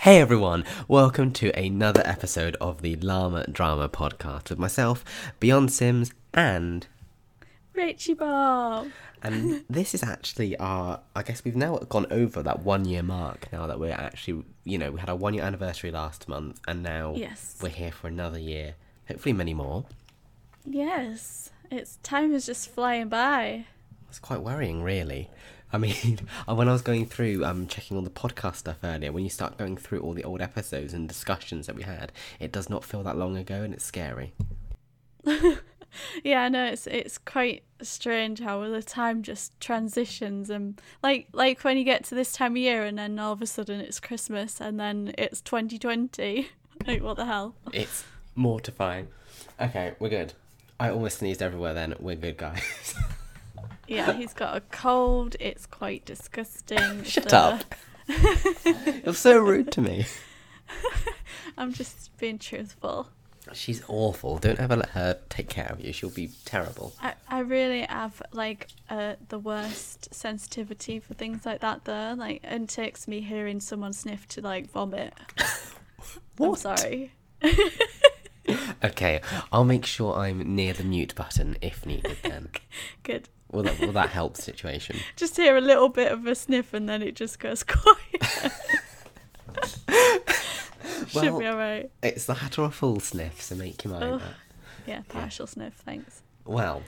Hey everyone, welcome to another episode of the Llama Drama Podcast with myself, Beyond Sims, and Rachel Bop. And this is actually our, I guess we've now gone over that 1 year mark now that we're actually, you know, we had our 1 year anniversary last month and now we're here for another year, hopefully many more. Yes, it's time is just flying by. It's quite worrying really. I mean, when I was going through, checking all the podcast stuff earlier, when you start going through all the old episodes and discussions that we had, it does not feel that long ago, and it's scary. Yeah, I know, it's quite strange how the time just transitions, and like when you get to this time of year, and then all of a sudden it's Christmas, and then it's 2020. Like, what the hell? It's mortifying. Okay, we're good. I almost sneezed everywhere then. We're good, guys. Yeah, he's got a cold. It's quite disgusting. Shut up. You're so rude to me. I'm just being truthful. She's awful. Don't ever let her take care of you. She'll be terrible. I really have, like, the worst sensitivity for things like that, though. Like, it takes me hearing someone sniff to, like, vomit. What? I'm sorry. Okay, I'll make sure I'm near the mute button if needed then. Good. Will that help situation? Just hear a little bit of a sniff and then it just goes quiet. Should be all right. It's the hat or a full sniff, so make your mind up. Yeah, partial sniff, thanks. Well,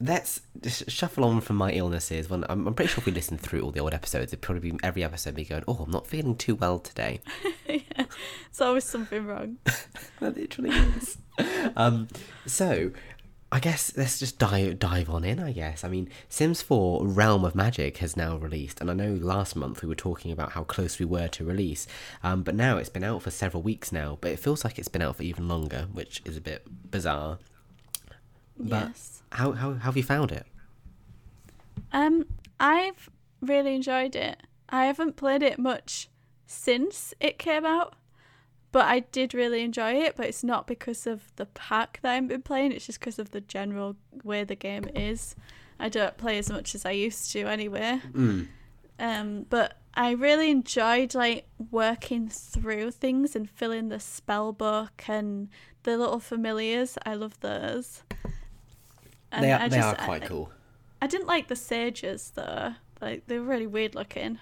let's just shuffle on from my illnesses. When I'm pretty sure if we listen through all the old episodes, it'd probably be every episode be going, oh, I'm not feeling too well today. Yeah, it's always something wrong. That literally is. So... I guess let's just dive on in, I guess. I mean, Sims 4 Realm of Magic has now released, and I know last month we were talking about how close we were to release, but now it's been out for several weeks now, but it feels like it's been out for even longer, which is a bit bizarre. But yes. How have you found it? I've really enjoyed it. I haven't played it much since it came out. But I did really enjoy it, but it's not because of the pack that I've been playing, it's just because of the general way the game is. I don't play as much as I used to anyway. Mm. But I really enjoyed, like, working through things and filling the spell book and the little familiars. I love those. And they are quite cool. I didn't like the sages, though. Like, they were really weird looking.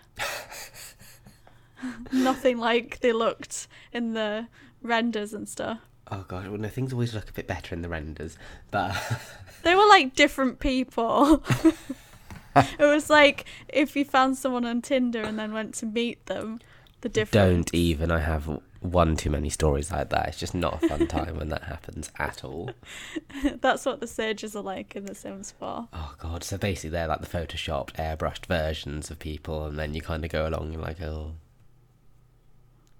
Nothing like they looked in the renders and stuff. Oh gosh, well no, things always look a bit better in the renders, but they were like different people. It was like if you found someone on Tinder and then went to meet them, the difference. Don't even. I have one too many stories like that. It's just not a fun time when that happens at all. That's what the sages are like in The Sims 4. Oh god, so basically they're like the photoshopped, airbrushed versions of people, and then you kind of go along and you're like, oh.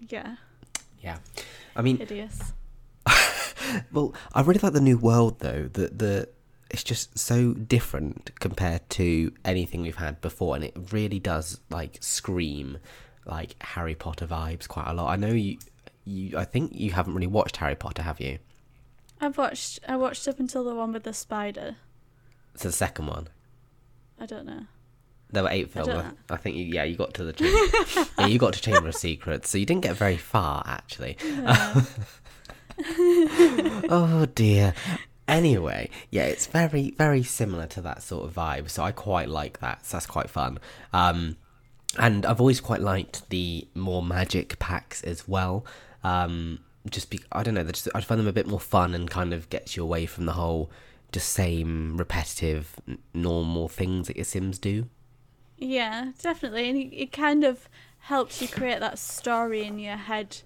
Yeah. I mean, hideous. Well, I really like the new world though. The it's just so different compared to anything we've had before, and it really does like scream like Harry Potter vibes quite a lot. I know you. I think you haven't really watched Harry Potter, have you? I watched up until the one with the spider. So the second one. I don't know. There were 8 films. I think you got to the Chamber. Yeah, you got to Chamber of Secrets, so you didn't get very far actually. No. Oh dear. Anyway, yeah, it's very very similar to that sort of vibe, so I quite like that. So that's quite fun. And I've always quite liked the more magic packs as well. I don't know, I find them a bit more fun and kind of gets you away from the whole just same repetitive normal things that your Sims do. Yeah, definitely, and it kind of helps you create that story in your head,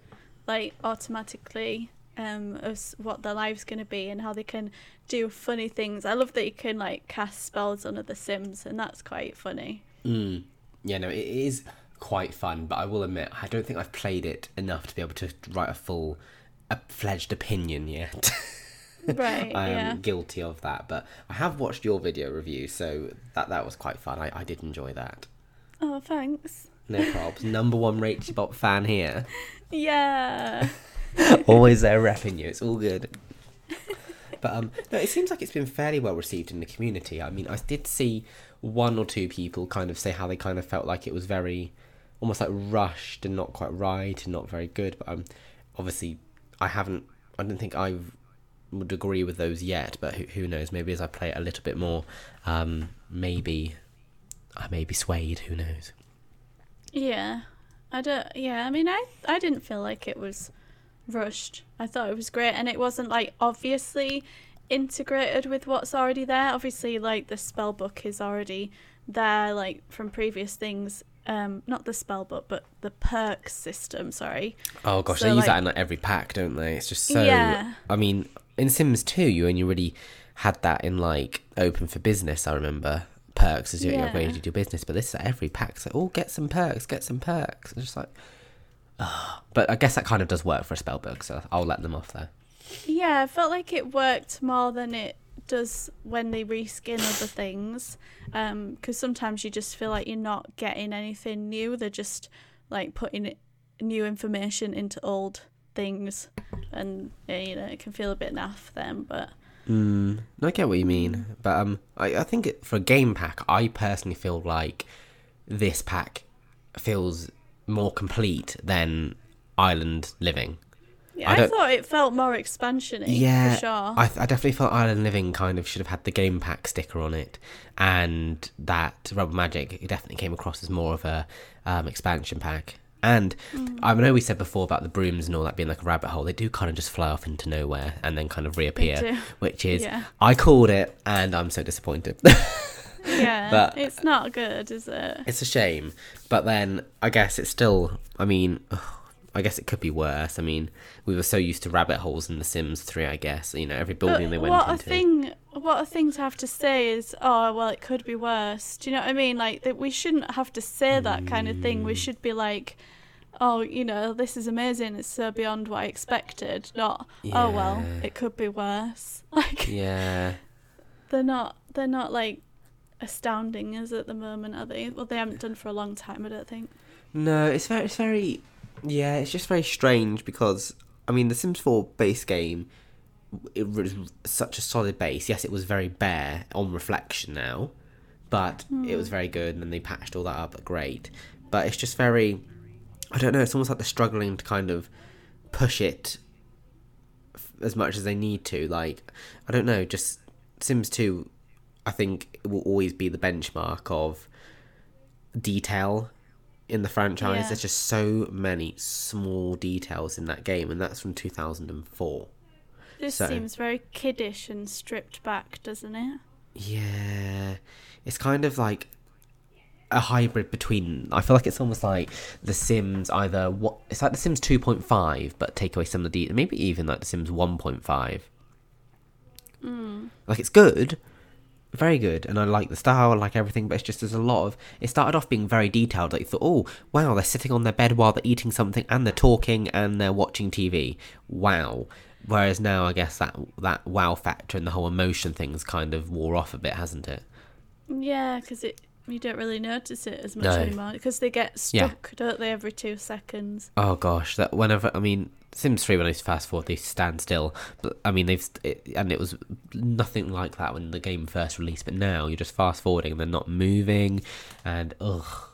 like, automatically, of what their life's going to be and how they can do funny things. I love that you can, like, cast spells on other Sims, and that's quite funny. Mm. Yeah, no, it is quite fun, but I will admit, I don't think I've played it enough to be able to write a full, fledged opinion yet. Right, I am guilty of that, but I have watched your video review, so that was quite fun. I did enjoy that. Oh, thanks. No probs. Number one Rachel Bop fan here. Yeah. Always there repping you. It's all good. But no, it seems like it's been fairly well received in the community. I mean, I did see one or two people kind of say how they kind of felt like it was very almost like rushed and not quite right and not very good. But obviously I don't think I would agree with those yet, but who knows, maybe as I play it a little bit more, maybe I may be swayed, who knows. Yeah, I didn't feel like it was rushed. I thought it was great, and it wasn't like obviously integrated with what's already there. Obviously, like, the spell book is already there, like, from previous things. Not the spell book, but the perk system, sorry. Oh gosh, so, they use that in like every pack, don't they? It's just so, yeah. I mean, in Sims 2 you only really had that in like Open for Business, I remember. Perks is your way to do business, but this is every pack, so get some perks. It's just like, but I guess that kind of does work for a spell book, so I'll let them off there. Yeah, I felt like it worked more than it does when they reskin other things, because sometimes you just feel like you're not getting anything new. They're just like putting new information into old things, and it can feel a bit naff then. But I get what you mean, but I think for a game pack, I personally feel like this pack feels more complete than Island Living. Yeah, I thought it felt more expansion-y, yeah, for sure. I definitely felt Island Living kind of should have had the game pack sticker on it, and that Realm of Magic, it definitely came across as more of a expansion pack. And I know we said before about the brooms and all that being like a rabbit hole. They do kind of just fly off into nowhere and then kind of reappear, which is, I called it, and I'm so disappointed. Yeah, but it's not good, is it? It's a shame. But then I guess it's still, I guess it could be worse. I mean, we were so used to rabbit holes in The Sims 3, I guess. You know, every building they went into. What a thing to have to say is, oh, well, it could be worse. Do you know what I mean? Like, we shouldn't have to say that kind of thing. We should be like, oh, you know, this is amazing. It's so beyond what I expected. Not, oh, well, it could be worse. Like, yeah, they're not like astounding as at the moment, are they? Well, they haven't done for a long time, I don't think. No, it's very... Yeah, it's just very strange because, I mean, the Sims 4 base game, it was such a solid base. Yes, it was very bare on reflection now, but it was very good, and then they patched all that up, great. But it's just very, I don't know, it's almost like they're struggling to kind of push it as much as they need to. Like, I don't know, just Sims 2, I think, will always be the benchmark of detail in the franchise. There's just so many small details in that game, and that's from 2004. This seems very kiddish and stripped back, doesn't it? Yeah, it's kind of like a hybrid between, I feel like it's almost like The Sims, it's like The Sims 2.5, but take away some of the detail, maybe even like The Sims 1.5. Like, it's good, very good, and I like the style, I like everything, but it's just, there's a lot of, it started off being very detailed, like you thought, oh wow, they're sitting on their bed while they're eating something, and they're talking, and they're watching TV, wow. Whereas now I guess that wow factor and the whole emotion thing's kind of wore off a bit, hasn't it? Yeah, because you don't really notice it as much anymore, because they get stuck, don't they, every 2 seconds. Oh gosh, that whenever, I mean, Sims 3, when I fast forward, they stand still. But I mean, and it was nothing like that when the game first released. But now you're just fast forwarding, and they're not moving, and oh,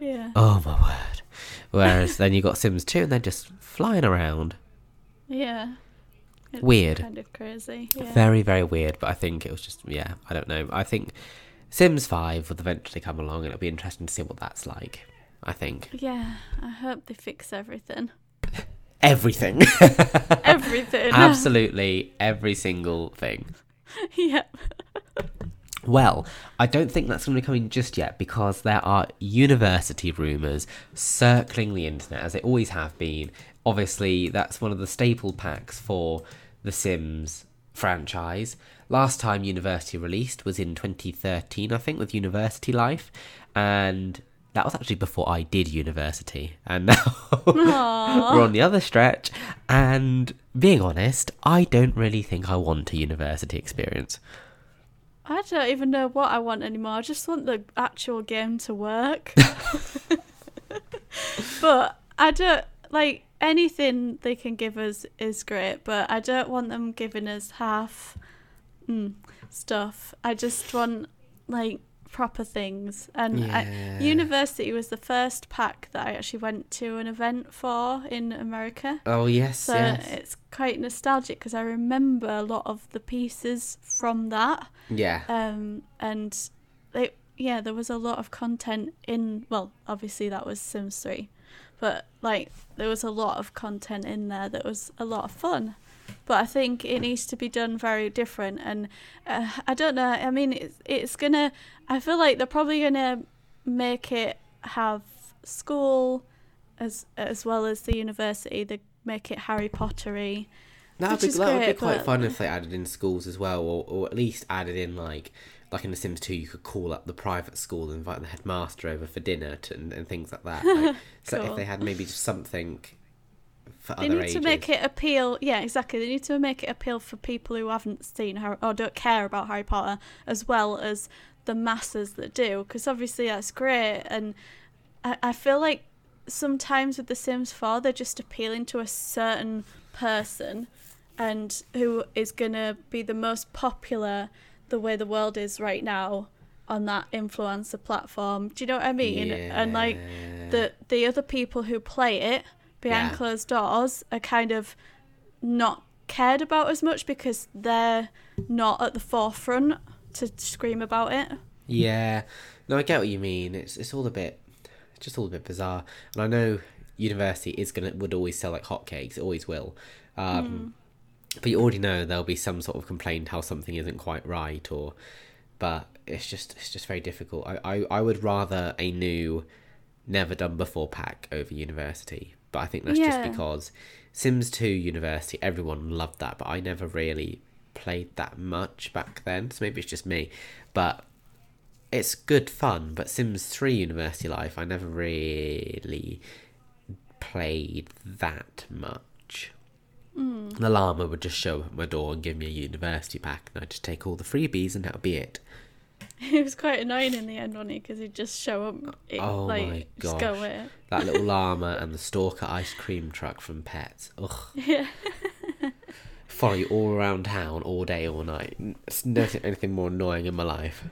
yeah, oh my word. Whereas then you got Sims 2, and they're just flying around. Yeah, it's weird, kind of crazy, yeah. Very, very weird. But I think it was just, I don't know. I think Sims 5 will eventually come along, and it'll be interesting to see what that's like. I think. Yeah, I hope they fix everything. Everything. Everything. Absolutely, every single thing. Yep. Well, I don't think that's going to be coming just yet, because there are university rumours circling the internet, as they always have been. Obviously, that's one of the staple packs for The Sims franchise. Last time university released was in 2013, I think, with University Life, and that was actually before I did university, and now we're on the other stretch, and being honest, I don't really think I want a university experience. I don't even know what I want anymore. I just want the actual game to work. But I don't, like, anything they can give us is great, but I don't want them giving us half stuff. I just want, like, proper things. And university was the first pack that I actually went to an event for in America. Oh, yes, so yes. It's quite nostalgic because I remember a lot of the pieces from that. Yeah. And it, yeah, there was a lot of content in, well, obviously that was Sims 3, but like there was a lot of content in there that was a lot of fun. But I think it needs to be done very different. And I don't know. I mean, it's going to... I feel like they're probably going to make it have school as well as the university. They make it Harry Potter-y. That would be quite fun if they added in schools as well. Or at least added in, like in The Sims 2, you could call up the private school and invite the headmaster over for dinner and things like that. Like, so cool. If they had maybe just something... They need ages. To make it appeal, yeah, exactly. They need to make it appeal for people who haven't seen Harry or don't care about Harry Potter, as well as the masses that do, because obviously that's great. And I feel like sometimes with The Sims 4, they're just appealing to a certain person and who is going to be the most popular the way the world is right now on that influencer platform. Do you know what I mean? Yeah. And like the other people who play it behind closed doors are kind of not cared about as much because they're not at the forefront to scream about it. Yeah, no, I get what you mean. It's all a bit bizarre. And I know university would always sell like hotcakes. It always will. But you already know there'll be some sort of complaint how something isn't quite right, or. But it's just very difficult. I would rather a new, never done before pack over university. But I think that's just because Sims 2 University, everyone loved that, but I never really played that much back then, so maybe it's just me. But it's good fun, but Sims 3 University Life, I never really played that much. The llama would just show up at my door and give me a university pack, and I'd just take all the freebies, and that would be it. It was quite annoying in the end, wasn't it? Because he'd just show up, just go away. That little llama and the stalker ice cream truck from Pets. Ugh. Yeah. Follow you all around town, all day, all night. It's nothing anything more annoying in my life.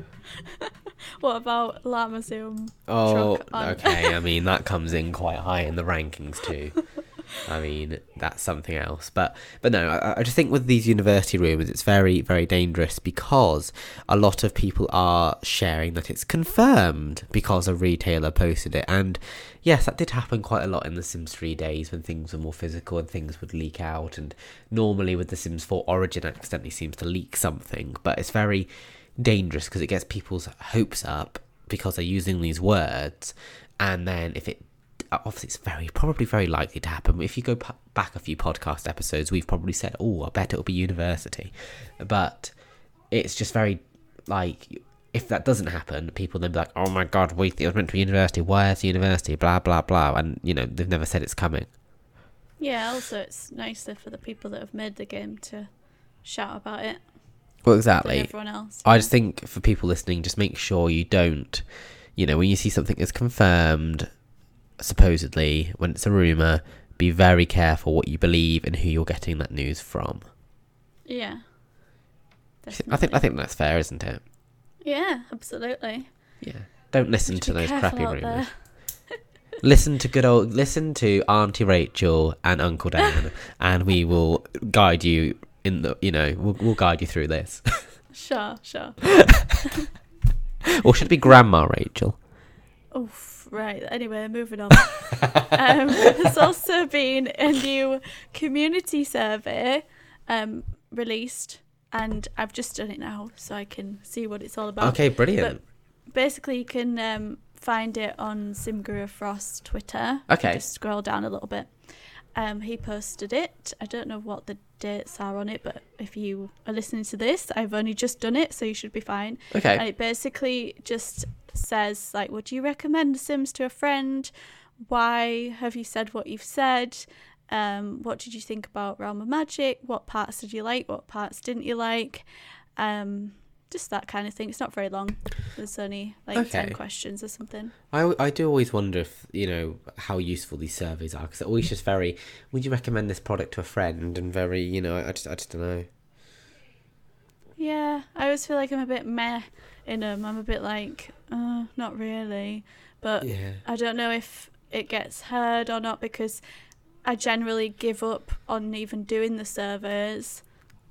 What about llama zoom? Oh, okay. I mean, that comes in quite high in the rankings too. I mean, that's something else. But no, I just think with these university rumours, it's very, very dangerous because a lot of people are sharing that it's confirmed because a retailer posted it. And yes, that did happen quite a lot in The Sims 3 days when things were more physical and things would leak out. And normally with The Sims 4, Origin accidentally seems to leak something. But it's very dangerous because it gets people's hopes up because they're using these words. And then if it obviously it's probably very likely to happen. If you go back a few podcast episodes, we've probably said, oh, I bet it'll be university. But it's just very, like, if that doesn't happen, people then be like, oh my God, it was meant to be university, where's university, blah, blah, blah. And, you know, they've never said it's coming. Yeah, also it's nicer for the people that have made the game to shout about it. Well, exactly. Than everyone else. I just think for people listening, just make sure you don't, you know, when you see something is confirmed... supposedly, when it's a rumour, be very careful what you believe and who you're getting that news from. Yeah. Definitely. I think that's fair, isn't it? Yeah, absolutely. Yeah. Don't listen to those crappy rumours. Listen to Auntie Rachel and Uncle Dan and we will guide you in the, you know, we'll guide you through this. Sure. Or should it be Grandma Rachel? Oof. Right, anyway, moving on. There's also been a new community survey released, and I've just done it now so I can see what it's all about. Okay, brilliant. But basically, you can find it on SimGuruFrost Twitter. Okay. Just scroll down a little bit. He posted it. I don't know what the dates are on it, but if you are listening to this, I've only just done it, so you should be fine. Okay. And it basically just... says, like, would you recommend The Sims to a friend? Why have you said what you've said? What did you think about Realm of Magic? What parts did you like? What parts didn't you like? Just that kind of thing. It's not very long. There's only, like, 10 questions or something. I do always wonder if, you know, how useful these surveys are, because they're always just very, would you recommend this product to a friend? And very, you know, I just don't know. Yeah, I always feel like I'm a bit meh in them. I'm a bit like, not really. But yeah. I don't know if it gets heard or not, because I generally give up on even doing the surveys.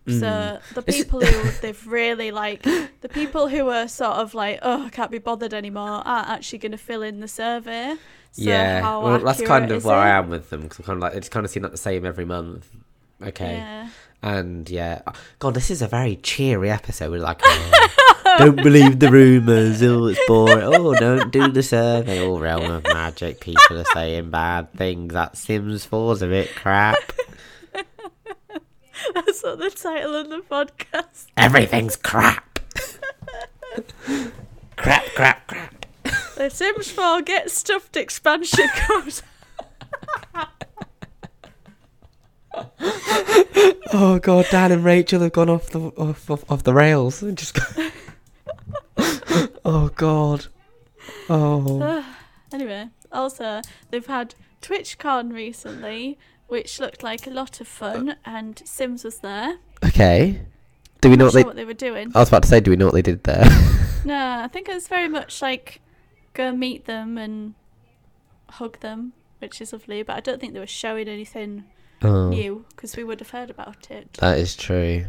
So the people who they've really like, the people who are sort of like, oh, I can't be bothered anymore, aren't actually going to fill in the survey. So yeah, how well, that's kind of where I am with them, because I'm kind of like, it's kind of seemed like the same every month. Okay. Yeah. And yeah, God, this is a very cheery episode. We're like, oh, don't believe the rumours. Oh, it's boring. Oh, don't do the survey. Oh, Realm of Magic. People are saying bad things. That Sims 4's a bit crap. That's not the title of the podcast. Everything's crap. Crap, crap, crap. The Sims 4 Get Stuffed expansion comes. Oh God, Dan and Rachel have gone off the rails. Just go... Oh God. Oh. Anyway, also they've had TwitchCon recently, which looked like a lot of fun, and Sims was there. Okay. Do we know what they were doing? I was about to say, do we know what they did there? No, I think it was very much like go meet them and hug them, which is lovely, but I don't think they were showing anything new, because we would have heard about it. That is true.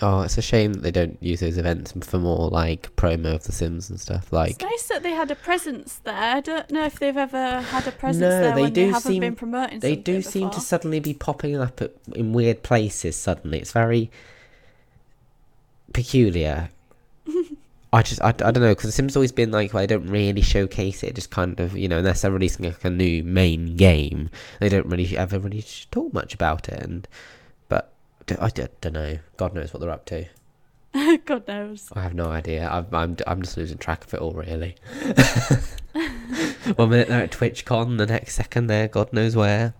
Oh, it's a shame that they don't use those events for more like promo of The Sims and stuff. Like, it's nice that they had a presence there. I don't know if they've ever had a presence there when they haven't been promoting something before. They do seem to suddenly be popping up in weird places suddenly. It's very peculiar. I don't know, because The Sims always been like, well, they don't really showcase it, just kind of, you know, unless they're releasing like a new main game, they don't really ever really talk much about it. And I don't know. God knows what they're up to. God knows. I have no idea. I'm just losing track of it all, really. 1 minute they're at TwitchCon, the next second they're God knows where.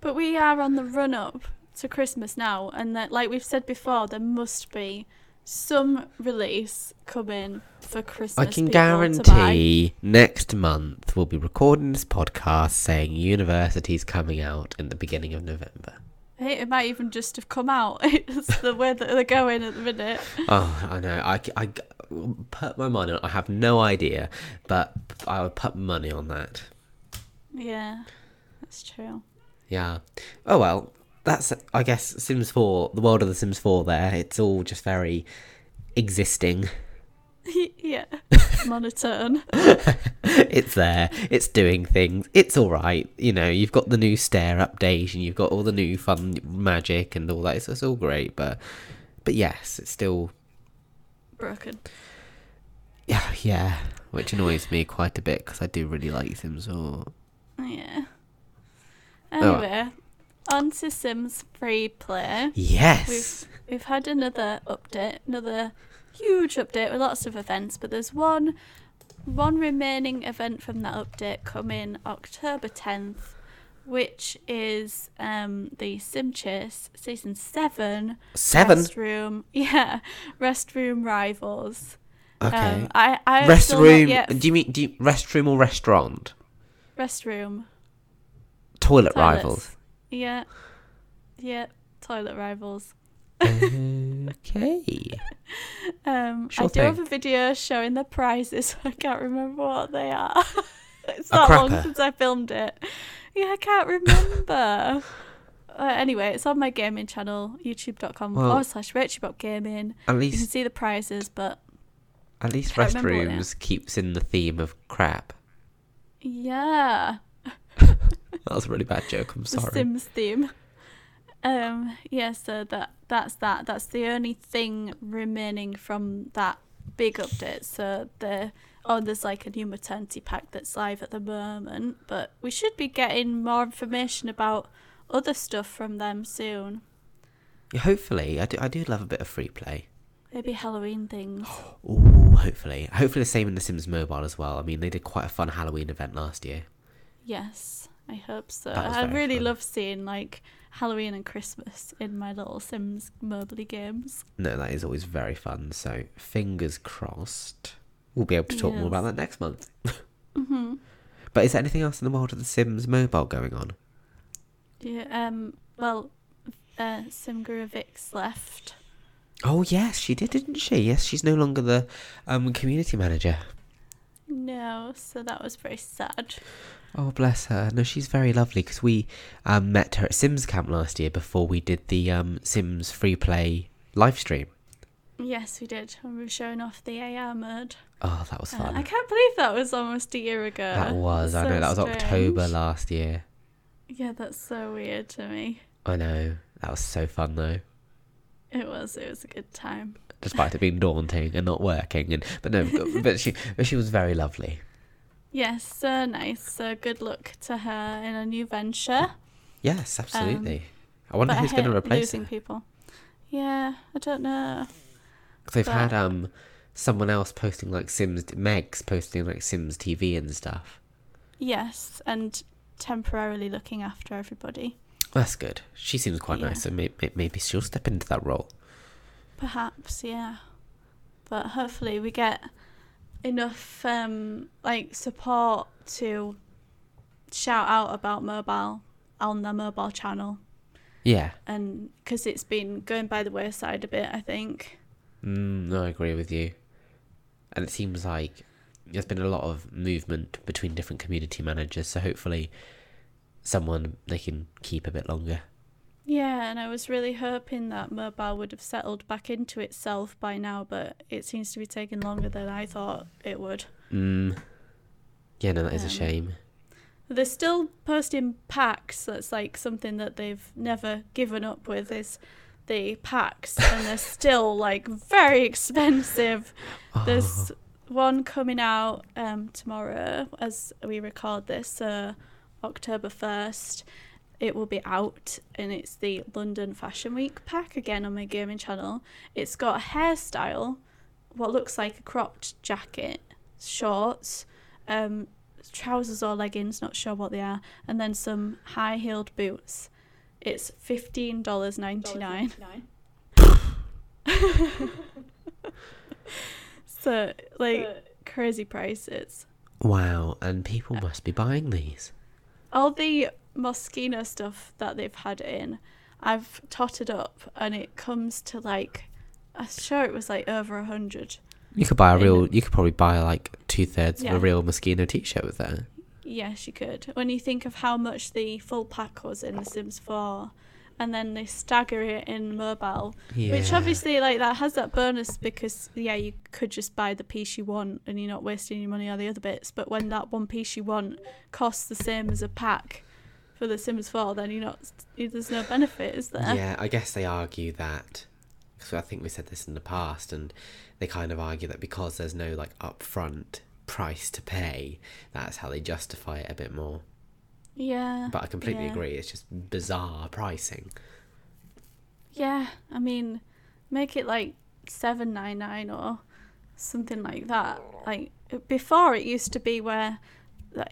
But we are on the run-up to Christmas now, and that, like we've said before, there must be some release coming for Christmas. I can guarantee next month we'll be recording this podcast saying University's coming out in the beginning of November. It might even just have come out. It's the way that they're going at the minute. Oh, I know. I put my money on it. I have no idea, but I would put money on that. Yeah, that's true. Yeah. Oh, well, that's, I guess, Sims 4, the world of The Sims 4 there. It's all just very existing. Yeah. Monotone. It's there, it's doing things, it's all right, you know, you've got the new stair update and you've got all the new fun magic and all that. It's all great, but yes, it's still broken. Yeah, which annoys me quite a bit, because I do really like Sims. Yeah. Anyway, on to Sims Free Play. Yes, we've had another update, another huge update with lots of events, but there's one remaining event from that update coming October 10th, which is the Sim Chase Season 7. Restroom, yeah, Restroom Rivals. Okay. I Restroom. Do you mean Restroom or Restaurant? Restroom. Toilet Rivals. Yeah, Toilet Rivals. Okay. Sure I do thing. Have a video showing the prizes. I can't remember what they are. It's not long since I filmed it. Yeah, I can't remember. Anyway, it's on my gaming channel, youtube.com/RachelBopGaming. At least you can see the prizes, but at least Restrooms keeps in the theme of crap. Yeah. That was a really bad joke. I'm sorry. The Sims theme. Yeah, so that's the only thing remaining from that big update. So there's like a new maternity pack that's live at the moment, but we should be getting more information about other stuff from them soon. Yeah, hopefully. I do love a bit of free play. Maybe Halloween things. Ooh, hopefully. Hopefully the same in the Sims Mobile as well. I mean, they did quite a fun Halloween event last year. Yes, I hope so. I really love seeing like Halloween and Christmas in my little Sims Mobile games. No, that is always very fun. So fingers crossed, we'll be able to talk more about that next month. Mm-hmm. But is there anything else in the world of the Sims Mobile going on? SimGuruVix left. Oh, yes, she did, didn't she? Yes, she's no longer the community manager. No, so that was very sad. Oh, bless her. No, she's very lovely because we met her at Sims Camp last year before we did the Sims Free Play live stream. Yes, we did. And we were showing off the AR mode. Oh, that was fun. I can't believe that was almost a year ago. That was. So I know. That was October last year. Yeah, that's so weird to me. I know. That was so fun, though. It was a good time. Despite it being daunting and not working. But she was very lovely. Yes, so nice. So good luck to her in a new venture. Yes, absolutely. I wonder who's going to replace her. People. Yeah, I don't know. Because they've had someone else posting like Sims, Meg's posting like Sims TV and stuff. Yes, and temporarily looking after everybody. That's good. She seems quite nice, so maybe she'll step into that role. Perhaps, yeah. But hopefully we get enough support to shout out about mobile on the mobile channel. Yeah. And because it's been going by the wayside a bit, I think. No, I agree with you. And it seems like there's been a lot of movement between different community managers, so hopefully someone they can keep a bit longer. Yeah, and I was really hoping that mobile would have settled back into itself by now, but it seems to be taking longer than I thought it would. Yeah, no, that is a shame. They're still posting packs. That's like something that they've never given up with is the packs, and they're still like very expensive. Oh. There's one coming out tomorrow as we record this, October 1st. It will be out, and it's the London Fashion Week pack, again on my gaming channel. It's got a hairstyle, what looks like a cropped jacket, shorts, trousers or leggings, not sure what they are, and then some high-heeled boots. It's $15.99. So, crazy prices. Wow, and people must be buying these. All the Moschino stuff that they've had in, I've totted up, and it comes to I'm sure it was over 100. You could buy you could probably buy 2/3 of a real Moschino t-shirt with that. Yes, you could. When you think of how much the full pack was in The Sims 4, and then they stagger it in mobile, which obviously that has that bonus because you could just buy the piece you want and you're not wasting your money on the other bits. But when that one piece you want costs the same as a pack for The Sims 4, then there's no benefit, is there? Yeah, I guess they argue that, because I think we said this in the past, and they kind of argue that because there's no upfront price to pay, that's how they justify it a bit more. Yeah. But I completely agree, it's just bizarre pricing. Yeah, I mean, make it $7.99 or something like that. Before it used to be where the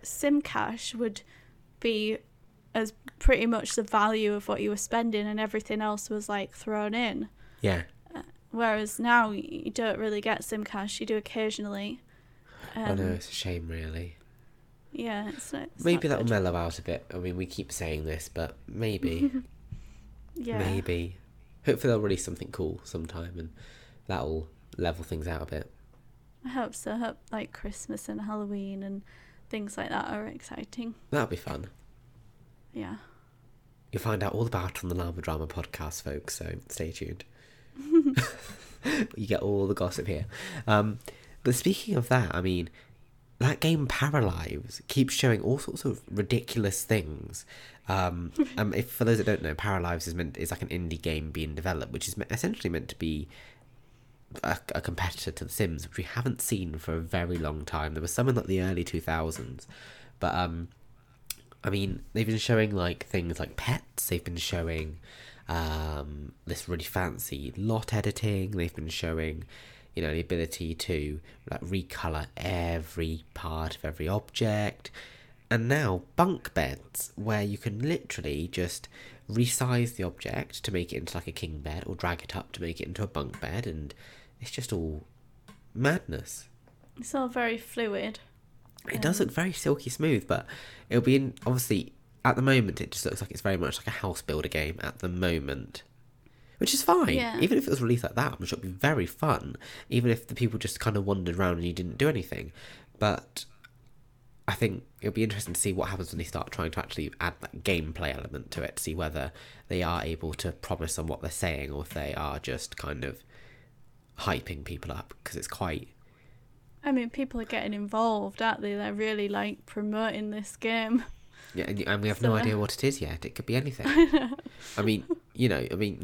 Sim cash would be as pretty much the value of what you were spending, and everything else was thrown in. Yeah. Whereas now you don't really get Sim cash. You do occasionally. I know, it's a shame, really. Yeah, it's maybe that'll mellow out a bit. I mean, we keep saying this, but maybe. Yeah. Maybe. Hopefully they'll release something cool sometime, and that'll level things out a bit. I hope so. I hope Christmas and Halloween and things like that are exciting. That'll be fun. Yeah. You'll find out all about it on the Llama Drama podcast, folks, so stay tuned. You get all the gossip here. But speaking of that, I mean, that game Paralives keeps showing all sorts of ridiculous things. If for those that don't know, Paralives is an indie game being developed, which is essentially meant to be a competitor to The Sims, which we haven't seen for a very long time. There was some in the early 2000s, but I mean, they've been showing things like pets. They've been showing this really fancy lot editing. They've been showing the ability to recolor every part of every object, and now bunk beds where you can literally just resize the object to make it into a king bed, or drag it up to make it into a bunk bed, and it's just all madness. It's all very fluid. It does look very silky smooth, but it'll be obviously at the moment it just looks like it's very much a house builder game at the moment. which is fine. Yeah. Even if it was released like that, which would be very fun, even if the people just kind of wandered around and you didn't do anything. But I think it'll be interesting to see what happens when they start trying to actually add that gameplay element to it, see whether they are able to promise on what they're saying or if they are just kind of hyping people up, because it's quite... I mean, people are getting involved, aren't they? They're really, like, promoting this game. Yeah, and we have no idea what it is yet. It could be anything. I mean, you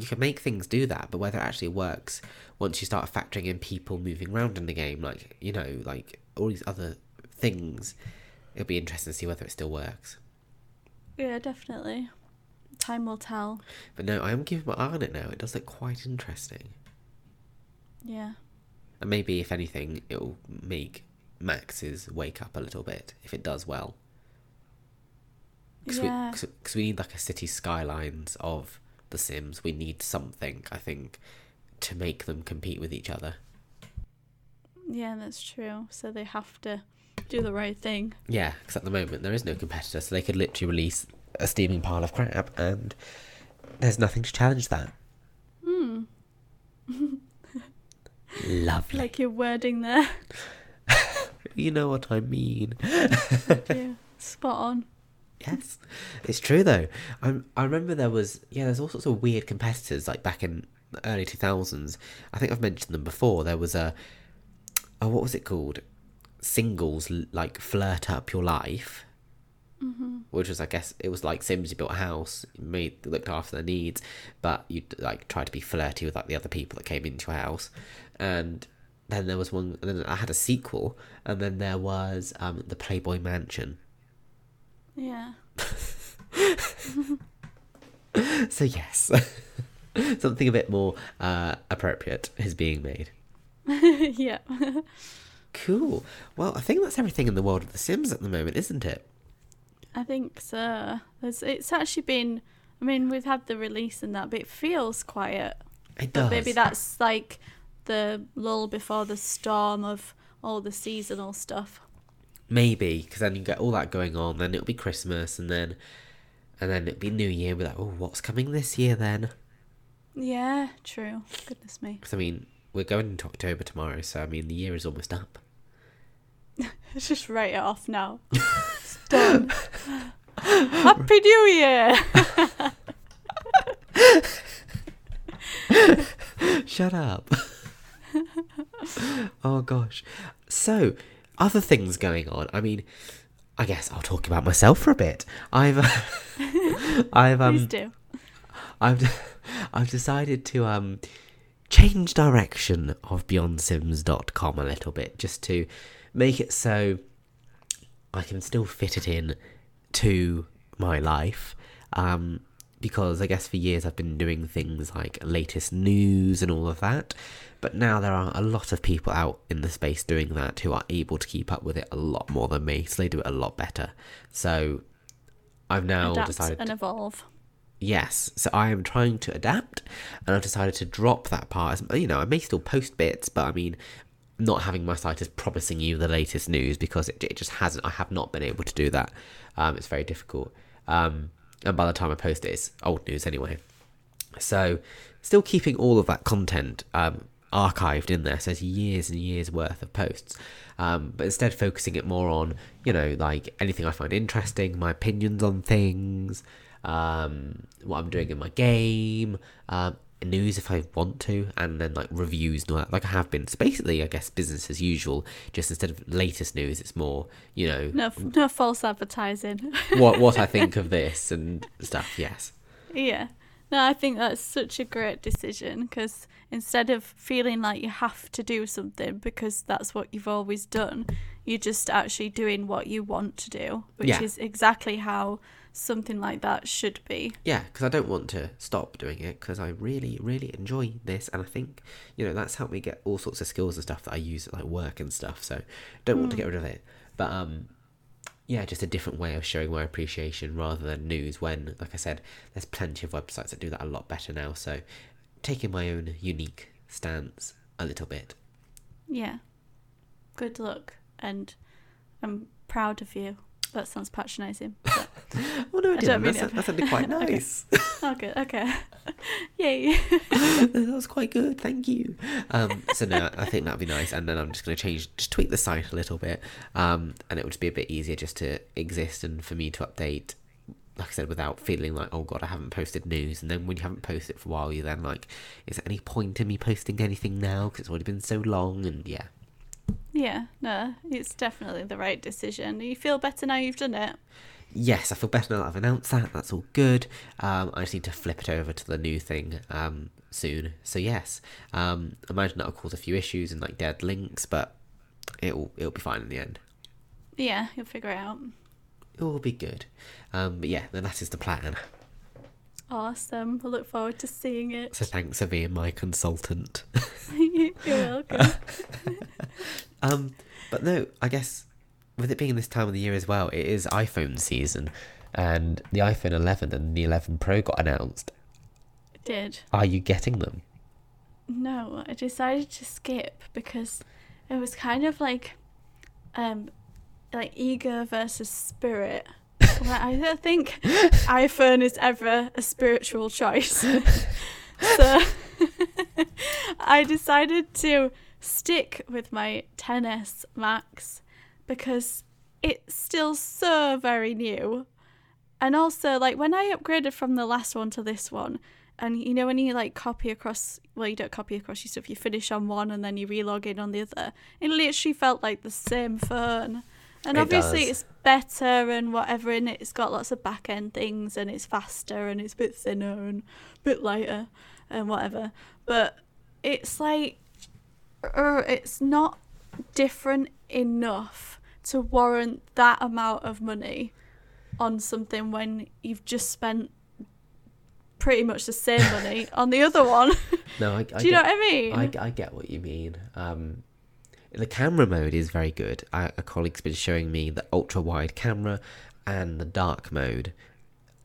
can make things do that, but whether it actually works once you start factoring in people moving around in the game, like, you know, like all these other things, it'll be interesting to see whether it still works. Yeah, definitely. Time will tell. But no, I am giving my eye on it now. It does look quite interesting. Yeah. And maybe, if anything, it'll make Max's wake up a little bit, if it does well. Because we need, like, a city skylines of The Sims. We need something, I think, to make them compete with each other. Yeah, that's true. So they have to do the right thing. Yeah, because at the moment there is no competitor, so they could literally release a steaming pile of crap, and there's nothing to challenge that. Mm. Lovely. Like your wording there. You know what I mean. Yeah, spot on. Yes, it's true though. I remember there's all sorts of weird competitors, like back in the early 2000s. I think I've mentioned them before. There was what was it called? Singles, like Flirt Up Your Life. Mm-hmm. Which was, I guess, it was like Sims. You built a house, looked after their needs, but you like tried to be flirty with like the other people that came into your house. And then there was one, and then I had a sequel, and then there was the Playboy Mansion. Yeah. So yes, something a bit more appropriate is being made. Yeah. Cool. Well, I think that's everything in the world of The Sims at the moment, isn't it? I think so. It's actually been... I mean, we've had the release and that, but it feels quiet. It does. But maybe that's like the lull before the storm of all the seasonal stuff. Maybe, because then you get all that going on, then it'll be Christmas, and then it'll be New Year, and we're like, oh, what's coming this year then? Yeah, true. Goodness me. Because, I mean, we're going into October tomorrow, so, I mean, the year is almost up. Let's just write it off now. It's done. Happy New Year! Shut up. Oh, gosh. So... other things going on. I mean, I guess I'll talk about myself for a bit. Please do. I've decided to change direction of BeyondSims.com a little bit, just to make it so I can still fit it in to my life. Because I guess for years I've been doing things like latest news and all of that, but now there are a lot of people out in the space doing that who are able to keep up with it a lot more than me, so they do it a lot better. So I've now decided... adapt and evolve. Yes, so I am trying to adapt, and I've decided to drop that part. You know, I may still post bits, but I mean, not having my site is promising you the latest news, because it just hasn't... I have not been able to do that. It's very difficult. And by the time I post it, it's old news anyway. So, still keeping all of that content archived in there. So it's years and years worth of posts. But instead focusing it more on, you know, like anything I find interesting, my opinions on things, what I'm doing in my game, news if I want to, and then like reviews and all that. Like I have been. So basically, I guess, business as usual. Just instead of latest news, it's more, you know, no false advertising. what I think of this and stuff. Yes. Yeah. No, I think that's such a great decision, because instead of feeling like you have to do something because that's what you've always done, you're just actually doing what you want to do, which is exactly how something like that should be. Yeah, because I don't want to stop doing it, because I really, really enjoy this, and I think, you know, that's helped me get all sorts of skills and stuff that I use at like work and stuff, so don't want to get rid of it. But yeah, just a different way of showing my appreciation rather than news, when, like I said, there's plenty of websites that do that a lot better now, so taking my own unique stance a little bit. Yeah, good luck, and I'm proud of you. That sounds patronising. Well, no, I didn't. That sounded quite nice. Okay. Oh, good. Okay. Yay. That was quite good. Thank you. So, no, I think that'd be nice. And then I'm just going to tweak the site a little bit. And it would just be a bit easier just to exist and for me to update, like I said, without feeling like, oh, God, I haven't posted news. And then when you haven't posted for a while, you're then like, is there any point in me posting anything now? Because it's already been so long. And yeah. Yeah, no, it's definitely the right decision. You feel better now you've done it? Yes, I feel better now that I've announced that. That's all good. I just need to flip it over to the new thing soon. So yes, imagine that'll cause a few issues and like dead links, but it'll be fine in the end. Yeah, you'll figure it out. It will be good. But yeah, then that is the plan. Awesome. I look forward to seeing it. So thanks for being my consultant. You're welcome. But no, I guess with it being this time of the year as well, it is iPhone season, and the iPhone 11 and the 11 Pro got announced. It did. Are you getting them? No, I decided to skip because it was kind of like ego versus spirit. Well, I don't think iPhone is ever a spiritual choice. So I decided to stick with my 10S Max because it's still so very new. And also, like, when I upgraded from the last one to this one, and you know when you like copy across, well, you don't copy across your stuff, you finish on one and then you relog in on the other, it literally felt like the same phone. And obviously it's better and whatever in it. It's got lots of back-end things and it's faster and it's a bit thinner and a bit lighter and whatever. But it's like, it's not different enough to warrant that amount of money on something when you've just spent pretty much the same money on the other one. No, Do you know what I mean? I get what you mean. The camera mode is very good. A colleague's been showing me the ultra-wide camera and the dark mode.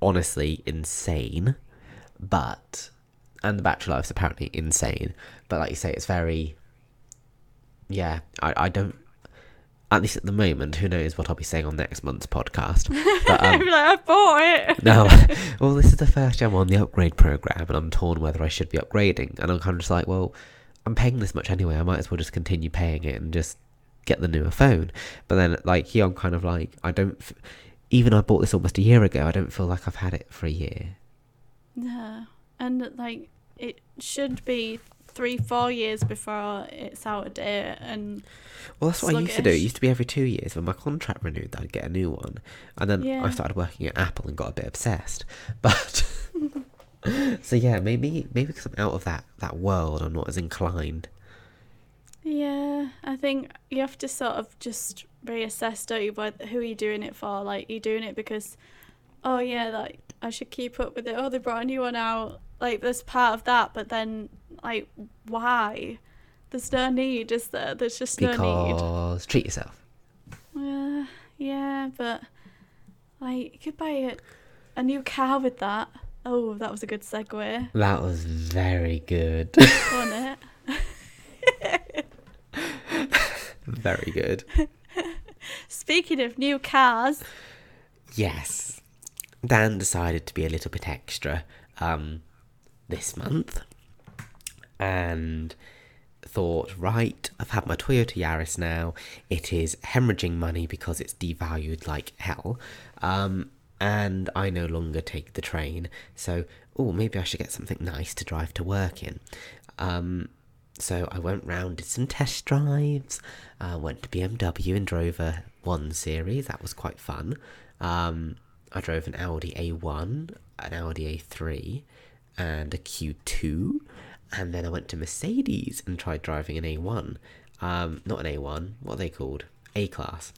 Honestly, insane. And the battery life's apparently insane. But like you say, it's very... Yeah, I don't... At least at the moment, who knows what I'll be saying on next month's podcast. But, I'll be like, I bought it! No. Well, this is the first time I'm on the upgrade program, and I'm torn whether I should be upgrading. And I'm kind of just like, well... I'm paying this much anyway, I might as well just continue paying it and just get the newer phone. But then, like, here I'm kind of like, even I bought this almost a year ago, I don't feel like I've had it for a year. No, and, like, it should be 3-4 years before it's out of date and well, that's what sluggish. I used to do. It used to be every 2 years. When my contract renewed, I'd get a new one. And then I started working at Apple and got a bit obsessed. But... So yeah, maybe because I'm out of that world, I'm not as inclined. Yeah, I think you have to sort of just reassess, don't you, who are you doing it for? Like, are you doing it because, oh yeah, like, I should keep up with it. Oh, they brought a new one out. Like, there's part of that, but then, like, why? There's no need, is there? There's just no need. Because treat yourself. Yeah, but, like, you could buy a new car with that. Oh, that was a good segue. That was very good. Wasn't it? Very good. Speaking of new cars. Yes. Dan decided to be a little bit extra this month and thought, right, I've had my Toyota Yaris now. It is hemorrhaging money because it's devalued like hell. And I no longer take the train, so, maybe I should get something nice to drive to work in. So I went round, did some test drives, went to BMW and drove a 1 Series, that was quite fun. I drove an Audi A1, an Audi A3, and a Q2, and then I went to Mercedes and tried driving an A1. Not an A1, what are they called? A-Class.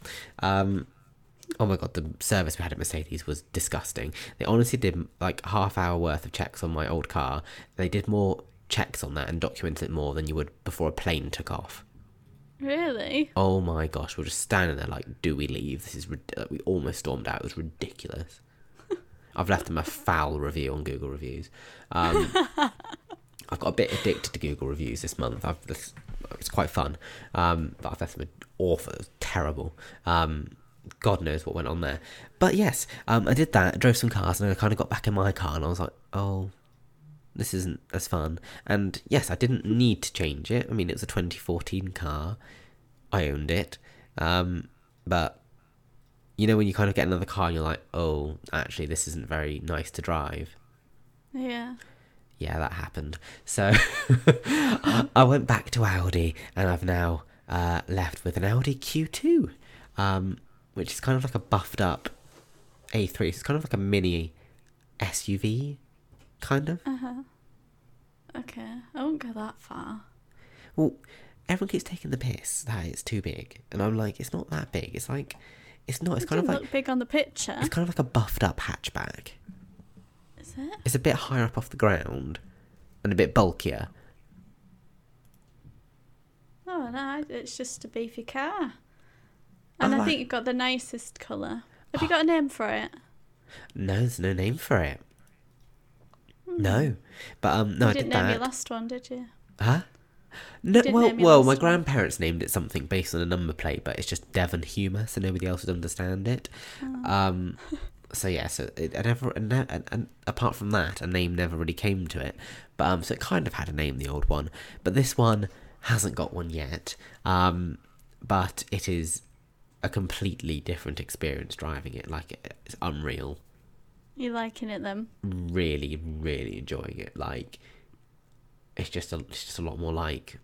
Oh my god, the service we had at Mercedes was disgusting. They honestly did like half hour worth of checks on my old car. They did more checks on that and documented it more than you would before a plane took off. Really? Oh my gosh, we're just standing there like, do we leave? This is we almost stormed out. It was ridiculous. I've left them a foul review on Google Reviews. I've got a bit addicted to Google Reviews this month. It's quite fun. But I've left them awful. It was terrible. God knows what went on there. But yes, I did that, drove some cars, and I kind of got back in my car, and I was like, oh, this isn't as fun. And yes, I didn't need to change it. I mean, it was a 2014 car. I owned it. But, you know, when you kind of get another car, and you're like, oh, actually, this isn't very nice to drive. Yeah. Yeah, that happened. So I went back to Audi, and I've now left with an Audi Q2, which is kind of like a buffed up A3. It's kind of like a mini SUV, kind of. Uh-huh. Okay, I won't go that far. Well, everyone keeps taking the piss that it's too big, and I'm like, it's not that big. It's like, it's not. It's kind of like, look big on the picture. It's kind of like a buffed up hatchback. Is it? It's a bit higher up off the ground, and a bit bulkier. Oh no, it's just a beefy car, and I think you've got the nicest colour. Have you got a name for it? No, there's no name for it. No, but no, I did that. You didn't name your last one, did you? Huh? No, well, my grandparents named it something based on a number plate, but it's just Devon humour, so nobody else would understand it. Oh. So yeah, so it, and apart from that, a name never really came to it. But so it kind of had a name, the old one, but this one hasn't got one yet. But it is a completely different experience driving it. Like it's unreal. You liking it then? Really, really enjoying it. Like it's just a lot more like,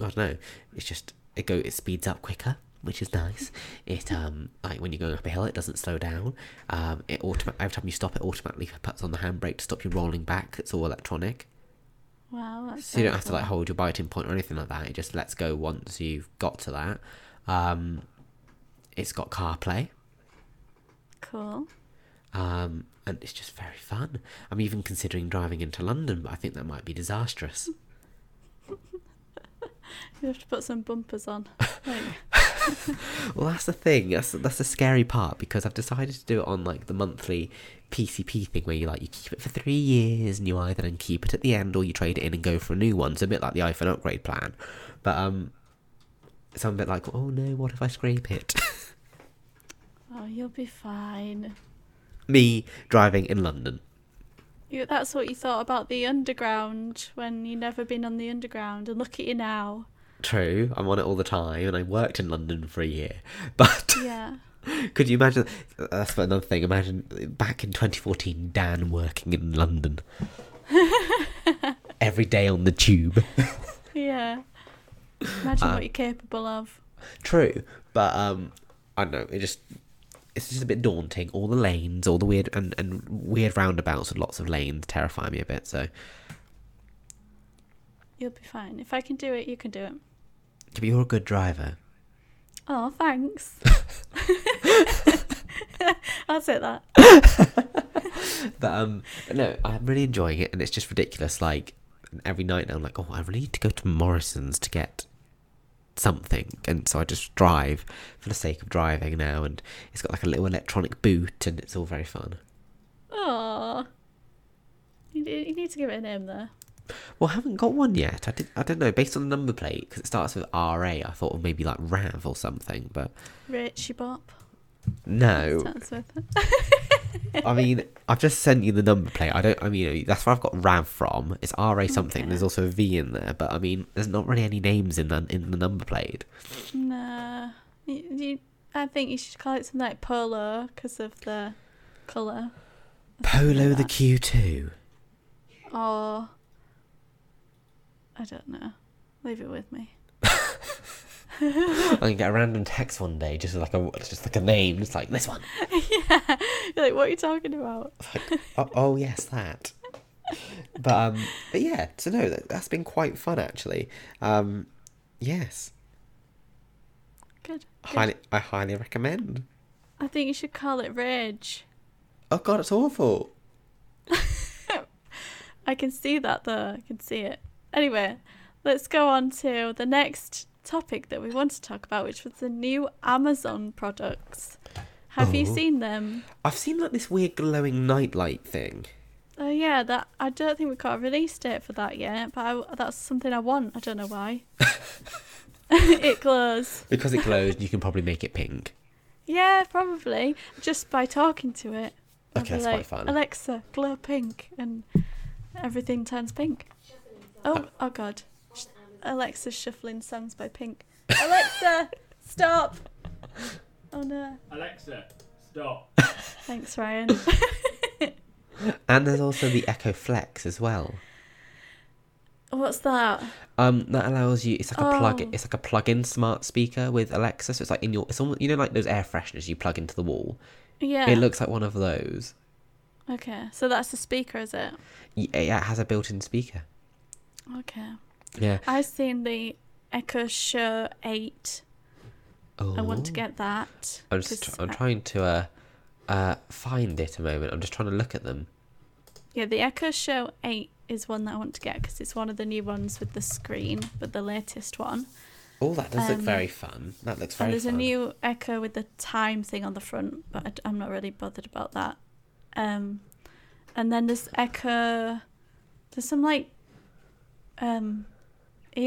I don't know. It's just it speeds up quicker, which is nice. It like when you're going up a hill, it doesn't slow down. It every time you stop, it automatically puts on the handbrake to stop you rolling back. It's all electronic. Wow, that's so you don't have to like hold your biting point or anything like that. It just lets go once you've got to that. It's got CarPlay. Cool. And it's just very fun. I'm even considering driving into London, but I think that might be disastrous. You have to put some bumpers on. Well, that's the thing. That's the scary part, because I've decided to do it on like the monthly PCP thing, where you keep it for 3 years, and you either then keep it at the end, or you trade it in and go for a new one. It's a bit like the iPhone upgrade plan, but so I'm a bit like, oh no, what if I scrape it? Oh, you'll be fine. Me driving in London. That's what you thought about the underground when you've never been on the underground, and look at you now. True, I'm on it all the time, and I worked in London for a year. But yeah, could you imagine? That's another thing. Imagine back in 2014, Dan working in London every day on the tube. Yeah, imagine what you're capable of. True, but I don't know. It's just a bit daunting. All the lanes, all the weird and weird roundabouts with lots of lanes terrify me a bit. So you'll be fine. If I can do it, you can do it. But you're a good driver. Oh, thanks. I'll take that. But no, I'm really enjoying it, and it's just ridiculous. Like every night now, I'm like, oh, I really need to go to Morrison's to get something, and so I just drive for the sake of driving now. And it's got like a little electronic boot, and it's all very fun. Oh, you need to give it a name there. Well, I haven't got one yet. I don't know. Based on the number plate, because it starts with RA, I thought of maybe like Rav or something, but Rachel Bop. No. Starts with it. I mean, I've just sent you the number plate. That's where I've got Rav from. It's RA something. Okay. There's also a V in there, but I mean, there's not really any names in the number plate. No, I think you should call it something like Polo because of the colour. Polo like the Q2. Or, I don't know. Leave it with me. I can get a random text one day, just like a name, just like this one. Yeah, you're like, what are you talking about? Like, oh yes, that. But yeah, so no, that's been quite fun actually. Yes. Good. I highly recommend. I think you should call it Rage. Oh God, it's awful. I can see that though. I can see it. Anyway, let's go on to the next topic that we want to talk about, which was the new Amazon products. Have you seen them? I've seen like this weird glowing nightlight thing. Oh yeah, that I don't think we've got a release date for that yet, but that's something I want. I don't know why. It glows. Because it glows, you can probably make it pink. Yeah, probably. Just by talking to it. Okay, that's quite fun. Alexa, glow pink, and everything turns pink. Oh God. Alexa shuffling songs by Pink. Alexa, stop. Oh no. Alexa, stop. Thanks, Ryan. And there's also the Echo Flex as well. What's that? That allows you. It's like a plug. It's like a plug-in smart speaker with Alexa. So it's like in your. It's almost, you know, like those air fresheners you plug into the wall. Yeah. It looks like one of those. Okay, so that's the speaker, is it? Yeah, it has a built-in speaker. Okay. Yeah. I've seen the Echo Show 8. Oh. I want to get that. I'm trying to find it a moment. I'm just trying to look at them. Yeah, the Echo Show 8 is one that I want to get because it's one of the new ones with the screen, but the latest one. Oh, that does look very fun. That looks very fun. And there's a new Echo with the time thing on the front, but I'm not really bothered about that. And then there's Echo... There's some, like, earbuds. I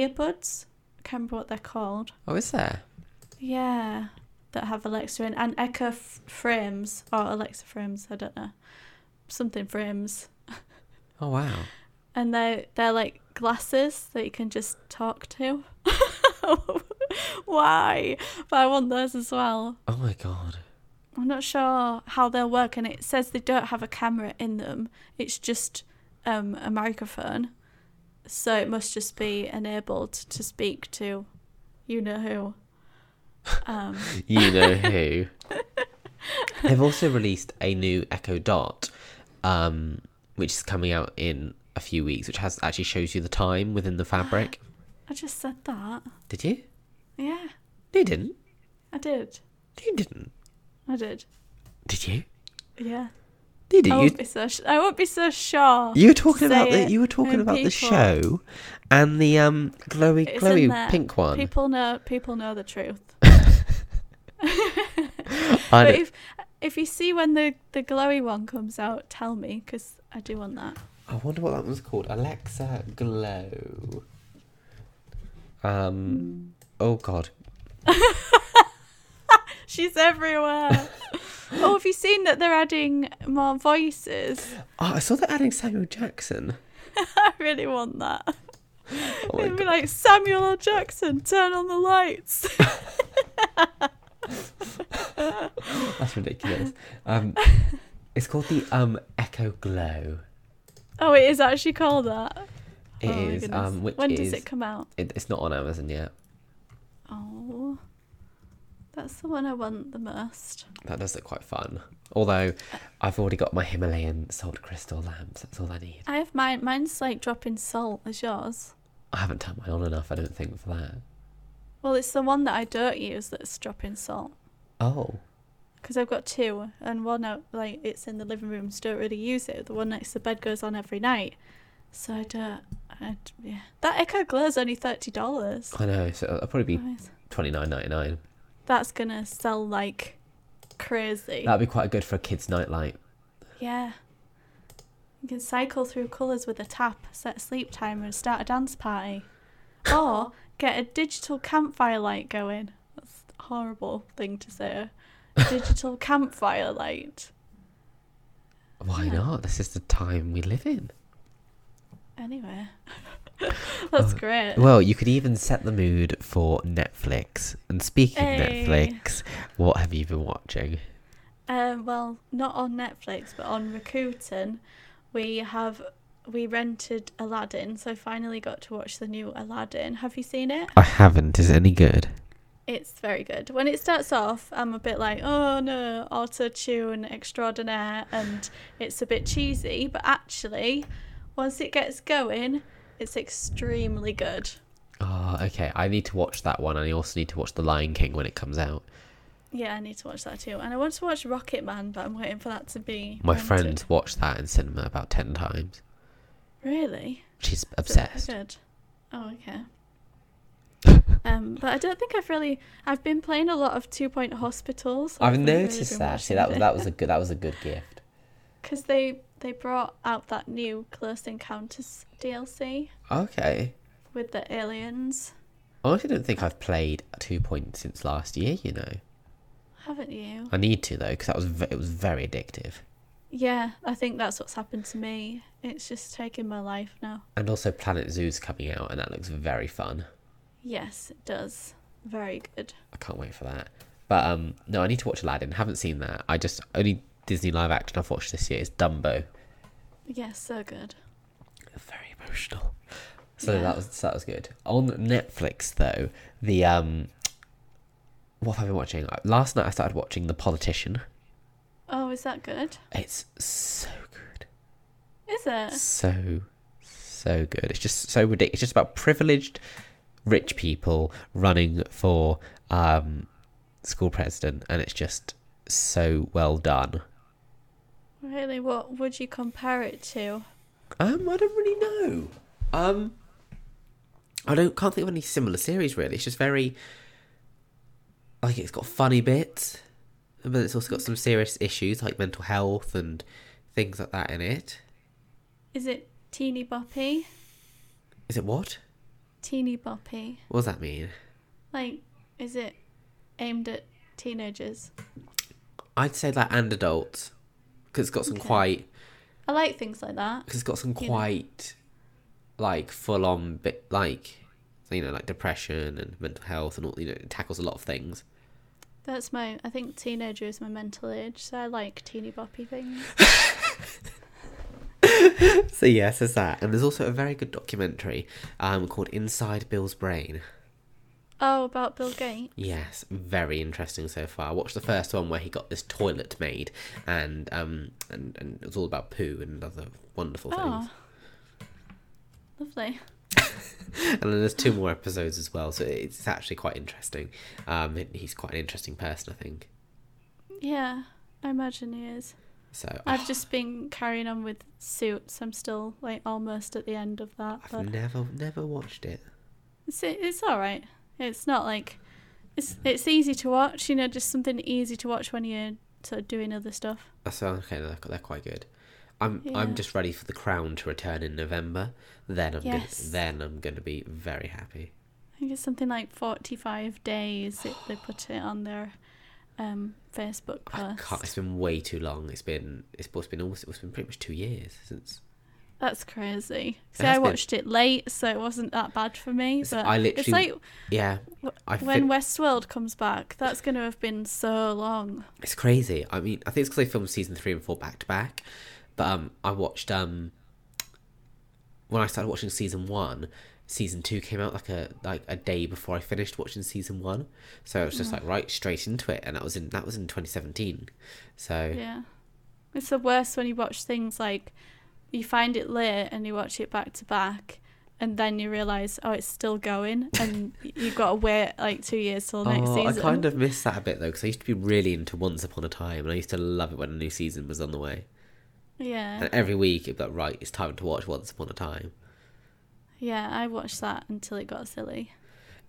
can't remember what they're called. Oh, is there? Yeah, that have Alexa in. And Echo Frames, or Alexa Frames, I don't know. Something Frames. Oh, wow. And they're like glasses that you can just talk to. Why? But I want those as well. Oh, my God. I'm not sure how they'll work, and it says they don't have a camera in them. It's just a microphone, so it must just be enabled to speak to you know who. You know who. They've also released a new Echo Dot, which is coming out in a few weeks, which has actually shows you the time within the fabric. I just said that. Did you? Yeah. No, you didn't. I did. You didn't. I did. Did you? Yeah. Did you? I won't be so sure. You were talking about the show, and the glowy pink one. People know the truth. But if you see when the glowy one comes out, tell me, because I do want that. I wonder what that one's called. Alexa Glow. Oh God. She's everywhere. Oh, have you seen that they're adding more voices? Oh, I saw they're adding Samuel Jackson. I really want that. Oh, it'd be like, Samuel L. Jackson, turn on the lights. That's ridiculous. It's called the Echo Glow. Oh, it is actually called that? It is. When does it come out? It's not on Amazon yet. Oh... That's the one I want the most. That does look quite fun. Although, I've already got my Himalayan salt crystal lamps. That's all I need. I have mine. Mine's like dropping salt. Is yours? I haven't turned mine on enough, I don't think, for that. Well, it's the one that I don't use that's dropping salt. Oh. Because I've got two. And one, like, it's in the living room, so don't really use it. The one next to bed goes on every night. So I don't... yeah. That Echo Glow's only $30. I know. So it'll probably be $29.99. That's going to sell like crazy. That'd be quite good for a kid's nightlight. Yeah. You can cycle through colours with a tap, set a sleep timer and start a dance party. Or get a digital campfire light going. That's a horrible thing to say. Digital campfire light. Why not? This is the time we live in. Anyway. That's great. Well, you could even set the mood for Netflix. And speaking of Netflix, what have you been watching? Well, not on Netflix, but on Rakuten, we rented Aladdin, so I finally got to watch the new Aladdin. Have you seen it? I haven't. Is it any good? It's very good. When it starts off, I'm a bit like, oh no, auto-tune, extraordinaire, and it's a bit cheesy, but actually, once it gets going... It's extremely good. Oh, okay. I need to watch that one. And I also need to watch The Lion King when it comes out. Yeah, I need to watch that too. And I want to watch Rocket Man, but I'm waiting for that to be... My friend watched that in cinema about 10 times. Really? She's obsessed. Good. Oh, okay. But I don't think I've been playing a lot of 2 Point Hospitals. So I've noticed really that. See, that was a good gift. Because they brought out that new Close Encounters DLC. Okay. With the aliens. I honestly don't think I've played 2 Point since last year, you know. haven't you? I need to though, because that was it was very addictive. Yeah, I think that's what's happened to me. It's just taking my life now. And also Planet Zoo's coming out, and that looks very fun. Yes, it does. Very good. I can't wait for that. But no, I need to watch Aladdin. Haven't seen that. I just only Disney live action I've watched this year is Dumbo. Yes, yeah, so good. Very emotional. So yeah. that was good. On Netflix though, the what have I been watching? Last night I started watching The Politician. Oh, is that good? It's so good. Is it? So good. It's just so ridiculous. It's just about privileged rich people running for school president, and it's just so well done. Really? What would you compare it to? I don't really know. I can't think of any similar series really. It's just very like it's got funny bits, but it's also got some serious issues like mental health and things like that in it. Is it teeny boppy? Is it what? Teeny boppy. What does that mean? Like, is it aimed at teenagers? I'd say that and adults, because it's got some quite... I like things like that. Because it's got some quite, like, full-on bit, like, you know, like depression and mental health and all, you know, it tackles a lot of things. That's my... I think teenager is my mental age, so I like teeny boppy things. So yes, there's that. And there's also a very good documentary called Inside Bill's Brain. Oh, about Bill Gates? Yes, very interesting so far. I watched the first one where he got this toilet made and it was all about poo and other wonderful things. Lovely. And then there's two more episodes as well, so it's actually quite interesting. He's quite an interesting person, I think. Yeah, I imagine he is. So I've just been carrying on with Suits. I'm still like almost at the end of that. I've never watched it. It's all right. It's not like it's easy to watch. You know, just something easy to watch when you're sort of doing other stuff. So okay, they're quite good. I'm just ready for The Crown to return in November. Then I'm gonna be very happy. I think it's something like 45 days. They put it on there. Facebook post. It's been way too long. It's been pretty much 2 years since. That's crazy. See, I watched it late, so it wasn't that bad for me. But it's like when Westworld comes back, that's going to have been so long. It's crazy. I mean, I think it's because they filmed season 3 and 4 back to back. But I watched when I started watching season 1. Season 2 came out like a day before I finished watching season 1, so I was just like right straight into it, and that was in 2017. So yeah, it's the worst when you watch things like you find it late and you watch it back to back, and then you realise it's still going, and you've got to wait like 2 years till next season. I kind of miss that a bit though, because I used to be really into Once Upon a Time, and I used to love it when a new season was on the way. Yeah, and every week it'd be like right, it's time to watch Once Upon a Time. Yeah, I watched that until it got silly.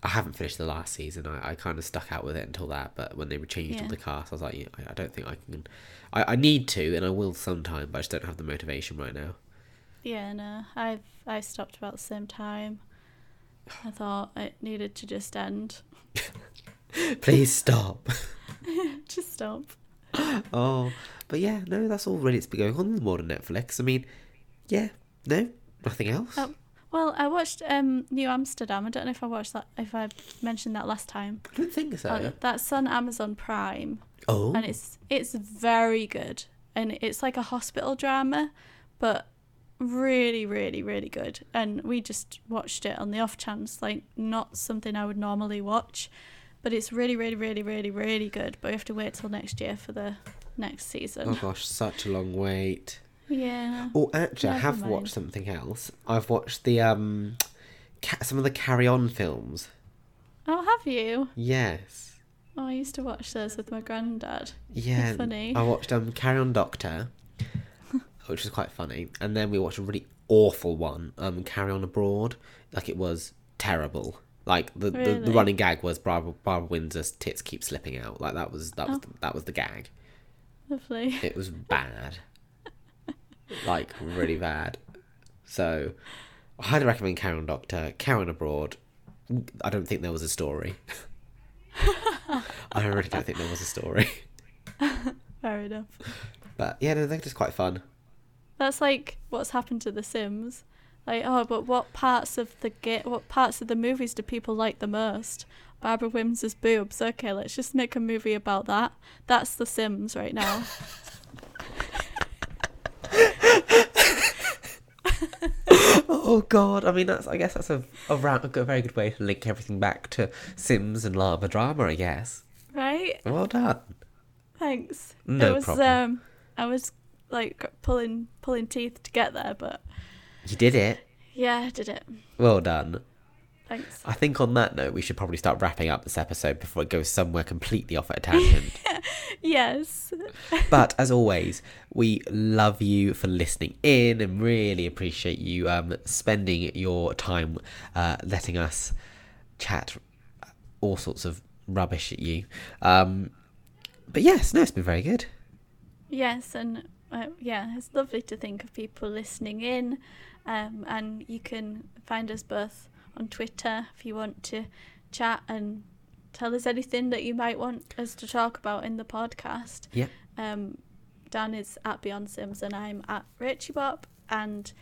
I haven't finished the last season. I kind of stuck out with it until that, but when they changed all the cast, I was like, I don't think I can... I need to, and I will sometime, but I just don't have the motivation right now. Yeah, no, I stopped about the same time. I thought it needed to just end. Please stop. Just stop. Oh, but yeah, no, that's all really it's been going on in the modern Netflix. I mean, yeah, no, nothing else. Well, I watched New Amsterdam. I don't know if I watched that. If I mentioned that last time, I don't think so. That's on Amazon Prime. Oh, and it's very good, and it's like a hospital drama, but really, really, really good. And we just watched it on the off chance, like not something I would normally watch, but it's really, really, really, really, really good. But we have to wait till next year for the next season. Oh gosh, such a long wait. Yeah. Oh, actually, I have watched something else. I've watched the some of the Carry On films. Oh, have you? Yes. Oh, I used to watch those with my granddad. Yeah. It's funny. I watched Carry On Doctor, which was quite funny, and then we watched a really awful one, Carry On Abroad. Like it was terrible. Like the running gag was Barbara Windsor's tits keep slipping out. Like that was the gag. Lovely. It was bad. Like really bad. So I highly recommend Carry On Doctor. Carry On Abroad, I don't think there was a story. I really don't think there was a story. Fair enough. But yeah, no, they're just quite fun. That's like what's happened to The Sims. Like, oh, but what parts of the movies do people like the most? Barbara Wims's boobs. Okay, let's just make a movie about that. That's The Sims right now. Oh God! I mean, I guess that's a very good way to link everything back to Sims and Llama Drama, I guess. Right. Well done. Thanks. No problem. I was like pulling teeth to get there, but you did it. Yeah, I did it. Well done. Thanks. I think on that note, we should probably start wrapping up this episode before it goes somewhere completely off at a tangent. Yes. But as always, we love you for listening in and really appreciate you spending your time letting us chat all sorts of rubbish at you. But yes, no, it's been very good. Yes, and yeah, it's lovely to think of people listening in. And you can find us both on Twitter if you want to chat and tell us anything that you might want us to talk about in the podcast. Yeah. Dan is at Beyond Sims and I'm at Rachel Bop, and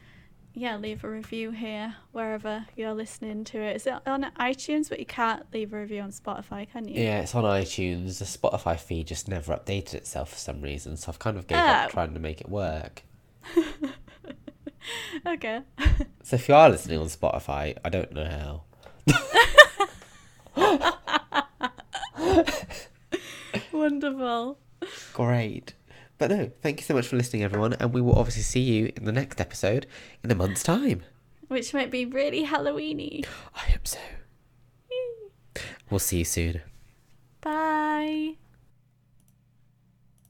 yeah, leave a review here wherever you're listening to it. Is it on iTunes? But you can't leave a review on Spotify, can you? Yeah, it's on iTunes. The Spotify feed just never updated itself for some reason, so I've kind of gave up trying to make it work. Okay. So if you are listening on Spotify, I don't know how. Wonderful. Great. But no, thank you so much for listening, everyone, and we will obviously see you in the next episode in a month's time, which might be really Halloween-y. I hope so. We'll see you soon. Bye.